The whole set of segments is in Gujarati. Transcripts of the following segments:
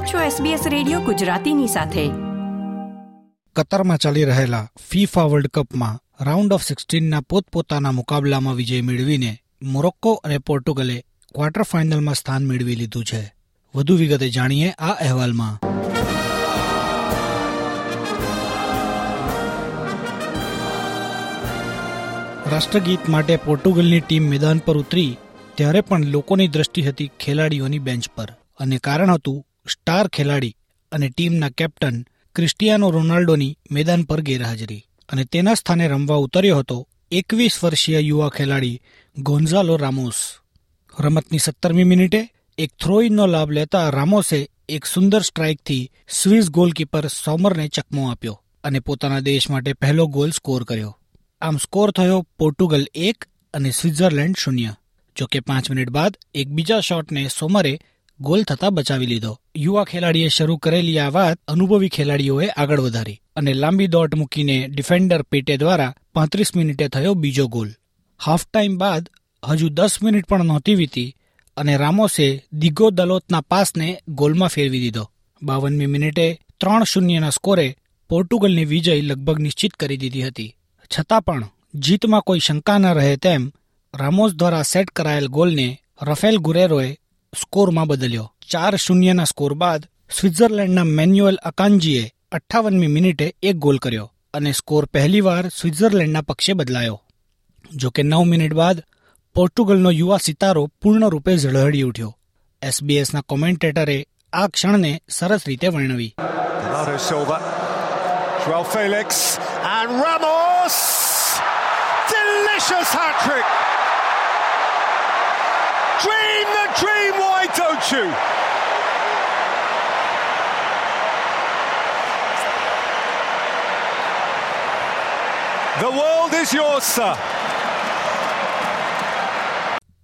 આપ છો SBS રેડિયો ગુજરાતીની સાથે. કતરમાં ચાલી રહેલા ફીફા વર્લ્ડ કપમાં રાઉન્ડ ઓફ 16ના પોતપોતાના મુકાબલામાં વિજય મેળવીને મોરોક્કો અને પોર્ટુગલે ક્વાર્ટર ફાઇનલમાં સ્થાન મેળવી લીધું છે. વધુ વિગતે જાણીએ આ અહેવાલમાં. રાષ્ટ્રગીત માટે પોર્ટુગલની ટીમ મેદાન પર ઉતરી ત્યારે પણ લોકોની દ્રષ્ટિ હતી ખેલાડીઓની બેન્ચ પર, અને કારણ હતું સ્ટાર ખેલાડી અને ટીમના કેપ્ટન ક્રિસ્ટિયાનો રોનાલ્ડોની મેદાન પર ગેરહાજરી. અને તેના સ્થાને રમવા ઉતર્યો હતો 21 વર્ષીય યુવા ખેલાડી ગોન્ઝાલો રામોસ. રમતની 17મી મિનિટે એક થ્રોઇનનો લાભ લેતા રામોસે એક સુંદર સ્ટ્રાઇકથી સ્વિસ ગોલકીપર સોમરને ચકમો આપ્યો અને પોતાના દેશ માટે પહેલો ગોલ સ્કોર કર્યો. આમ સ્કોર થયો પોર્ટુગલ 1 અને સ્વિટ્ઝરલેન્ડ 0. જોકે 5 મિનિટ બાદ એક બીજા શોટને સોમરે ગોલ થતા બચાવી લીધો. યુવા ખેલાડીએ શરૂ કરેલી આ વાત અનુભવી ખેલાડીઓએ આગળ વધારી અને લાંબી દોટ મૂકીને ડિફેન્ડર પેટે દ્વારા 35 મિનિટે થયો બીજો ગોલ. હાફ ટાઈમ બાદ હજુ 10 મિનિટ પણ નહોતી વીતી અને રામોસે દિગો દલોતના પાસને ગોલમાં ફેરવી દીધો. 52મી મિનિટે 3-0ના સ્કોરે પોર્ટુગલની વિજય લગભગ નિશ્ચિત કરી દીધી હતી. છતાં પણ જીતમાં કોઈ શંકા ન રહે તેમ રામોસ દ્વારા સેટ કરાયેલ ગોલને રફેલ ગુરેરોએ સ્કોરમાં બદલ્યો. 4-0ના સ્કોર બાદ સ્વિટ્ઝરલેન્ડના મેન્યુઅલ અકાન્જીએ 58મી મિનિટે એક ગોલ કર્યો અને સ્કોર પહેલીવાર સ્વિટ્ઝરલેન્ડના પક્ષે બદલાયો. જોકે 9 મિનિટ બાદ પોર્ટુગલનો યુવા સિતારો પૂર્ણરૂપે ઝળહળી ઉઠ્યો. SBS ના કોમેન્ટેટરે આ ક્ષણને સરસ રીતે વર્ણવી. Delicious hat-trick. Dream the dream, why don't you? The world is yours, sir.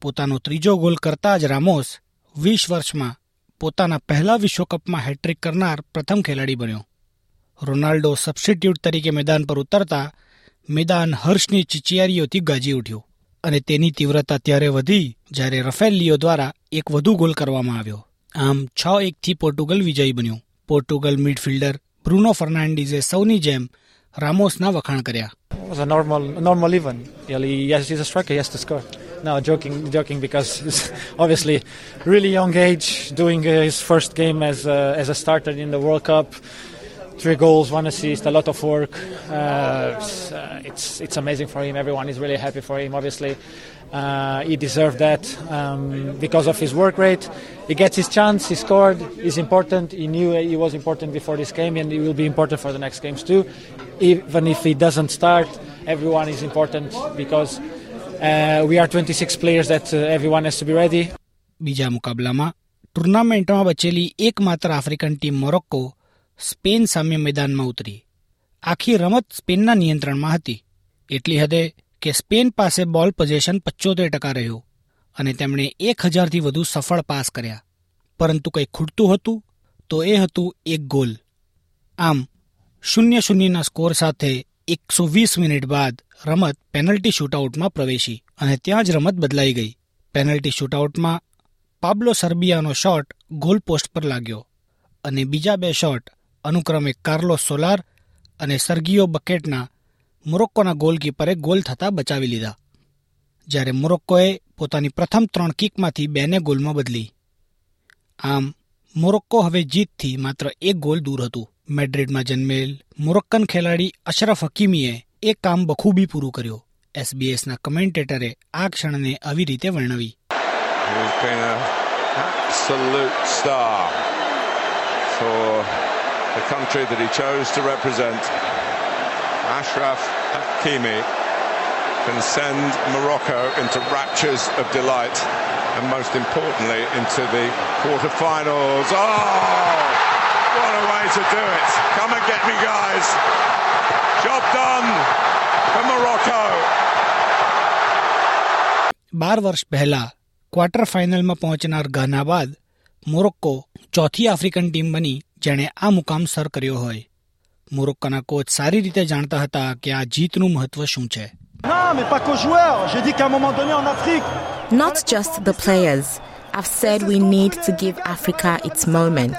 પોતાનો ત્રીજો ગોલ કરતા જ રામોસ 20 વર્ષમાં પોતાના પહેલા વિશ્વકપમાં હેટ્રિક કરનાર પ્રથમ ખેલાડી બન્યો. રોનાલ્ડો સબસ્ટિટ્યુટ તરીકે મેદાન પર ઉતરતા મેદાન હર્ષની ચિચિયારીઓથી ગાજી ઉઠ્યું અને તેની તીવ્રતા ત્યારે વધી જ્યારે રફેલ લિયો દ્વારા એક વધુ ગોલ કરવામાં આવ્યો. આમ 6-1થી પોર્ટુગલ વિજયી બન્યું. પોર્ટુગલ મિડફિલ્ડર બ્રુનો ફર્નાન્ડીઝે સૌની જેમ રામોસના વખાણ કર્યા. Three goals, one assist, a lot of work. It's amazing for him. Everyone is really happy for him. Obviously, he deserved that because of his work rate. He gets his chance. He scored. He's important. He knew he was important before this game, and he will be important for the next games too. Even if he doesn't start, everyone is important because we are 26 players that everyone has to be ready. બીજા મુકાબલામાં ટુર્નામેન્ટમાં બચેલી એકમાત્ર આફ્રિકન ટીમ મોરોક્કો સ્પેન સામે મેદાનમાં ઉતરી. આખી રમત સ્પેનના નિયંત્રણમાં હતી, એટલી હદે કે સ્પેન પાસે બોલ પોઝેશન 75% રહ્યું અને તેમણે 1000થી વધુ સફળ પાસ કર્યા. પરંતુ કંઈ ખૂટતું હતું તો એ હતું એક ગોલ. આમ 0-0ના સ્કોર સાથે 120 મિનિટ બાદ રમત પેનલ્ટી શૂટઆઉટમાં પ્રવેશી અને ત્યાં જ રમત બદલાઈ ગઈ. પેનલ્ટી શૂટઆઉટમાં પાબ્લો સરબિયાનો શોટ ગોલ પોસ્ટ પર લાગ્યો અને બીજા બે શોટ અનુક્રમે કાર્લો સોલાર અને સર્ગીઓ બકેટના મોરોક્કોના ગોલકીપરે ગોલ થતા બચાવી લીધા. જ્યારે મોરોક્કોએ પોતાની પ્રથમ 3 કિકમાંથી 2ને ગોલમાં બદલી. આમ મોરોક્કો હવે જીતથી માત્ર 1 ગોલ દૂર હતું. મેડ્રિડમાં જન્મેલ મોરોક્કન ખેલાડી અશરફ હકીમીએ એ કામ બખૂબી પૂરું કર્યું. SBS ના કમેન્ટેટરે આ ક્ષણને આવી રીતે વર્ણવી. For the country that he chose to represent, Ashraf Hakimi can send Morocco into raptures of delight and most importantly into the quarterfinals. Oh, what a way to do it. Come and get me, guys. Job done for Morocco. 12 વર્ષ પહેલા ક્વાર્ટર ફાઇનલમાં પહોંચનાર ગાના બાદ મોરોક્કો ચોથી આફ્રિકન ટીમ બની જેણે આ મુકામ સર કર્યો હોય. મોરોક્કોના કોચ સારી રીતે જાણતા હતા કે આ જીતનું મહત્વ શું છે. Not just the players. I've said we need to give Africa its moment.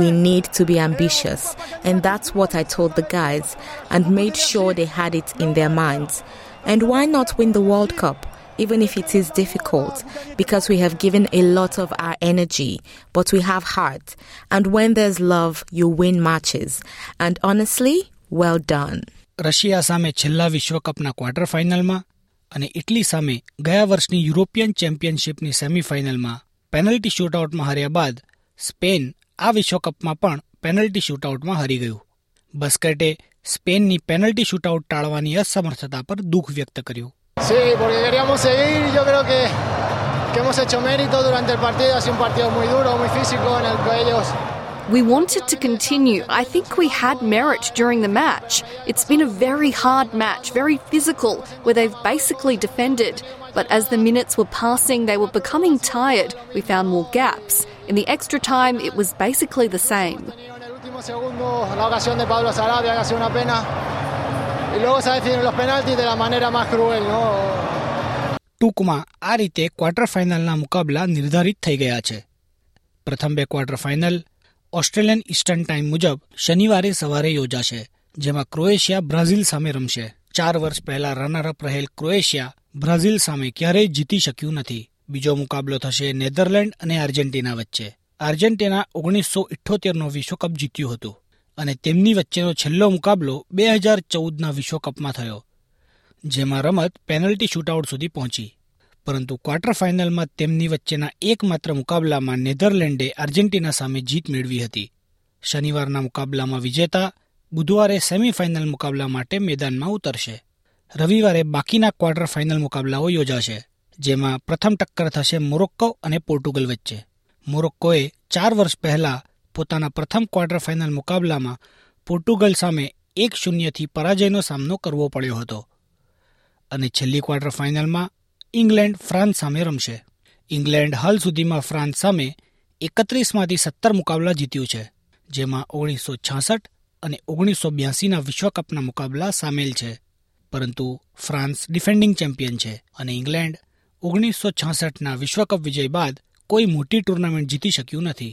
We need to be ambitious. And that's what I told the guys and made sure they had it in their minds. And why not win the World Cup, even if it is difficult? Because we have given a lot of our energy, but we have heart. And when there's love, you win matches. And honestly, well done. Russia સામે છેલ્લા વિશ્વકપના ક્વાર્ટર ફાઇનલમાં અને ઇટલી સામે ગયા વર્ષની યુરોપિયન ચેમ્પિયનશીપની સેમીફાઇનલમાં પેનલ્ટી શૂટઆઉટમાં હાર્યા બાદ સ્પેન આ વિશ્વકપમાં પણ પેનલ્ટી શૂટઆઉટમાં હારી ગયું. બસ્કેટે સ્પેનની પેનલ્ટી શૂટઆઉટ ટાળવાની અસમર્થતા પર દુઃખ વ્યક્ત કર્યું. We wanted to continue. I think we had merit during the match. It's been a very hard match, very physical, where they've basically defended. But as the minutes were passing, they were becoming tired. We found more gaps. In the extra time, it was basically the same. ટૂંકમાં આ રીતે ક્વાર્ટર ફાઇનલના મુકાબલા નિર્ધારિત થઈ ગયા છે. પ્રથમ બે quarter final Australian eastern time મુજબ શનિવારે સવારે યોજાશે, જેમાં ક્રોએશિયા બ્રાઝિલ સામે રમશે. 4 વર્ષ પહેલા રનરઅપ રહેલ ક્રોએશિયા બ્રાઝિલ સામે ક્યારેય જીતી શક્યું નથી. બીજો મુકાબલો થશે નેધરલેન્ડ અને આર્જેન્ટિના વચ્ચે. આર્જેન્ટિના 1978નો વિશ્વકપ જીત્યું હતું અને તેમની વચ્ચેનો છેલ્લો મુકાબલો 2014ના વિશ્વકપમાં થયો, જેમાં રમત પેનલ્ટી શૂટઆઉટ સુધી પહોંચી. પરંતુ ક્વાર્ટર ફાઇનલમાં તેમની વચ્ચેના એકમાત્ર મુકાબલામાં નેધરલેન્ડે આર્જેન્ટિના સામે જીત મેળવી હતી. શનિવારના મુકાબલામાં વિજેતા બુધવારે સેમીફાઇનલ મુકાબલા માટે મેદાનમાં ઉતરશે. રવિવારે બાકીના ક્વાર્ટર ફાઇનલ મુકાબલાઓ યોજાશે, જેમાં પ્રથમ ટક્કર થશે મોરોક્કો અને પોર્ટુગલ વચ્ચે. મોરોક્કોએ 4 વર્ષ પહેલા પોતાના પ્રથમ ક્વાર્ટર ફાઇનલ મુકાબલામાં પોર્ટુગલ સામે 1-0 પરાજયનો સામનો કરવો પડ્યો હતો અને છેલ્લી ક્વાર્ટર ફાઇનલમાં ઇંગ્લેન્ડ ફ્રાન્સ સામે રમશે. ઇંગ્લેન્ડ હાલ સુધીમાં ફ્રાન્સ સામે 31માંથી 17 મુકાબલા જીત્યું છે, જેમાં 1966 અને 1982ના વિશ્વકપના મુકાબલા સામેલ છે. પરંતુ ફ્રાન્સ ડિફેન્ડિંગ ચેમ્પિયન છે અને ઇંગ્લેન્ડ 1966ના વિશ્વકપ વિજય બાદ કોઈ મોટી ટુર્નામેન્ટ જીતી શક્યું નથી.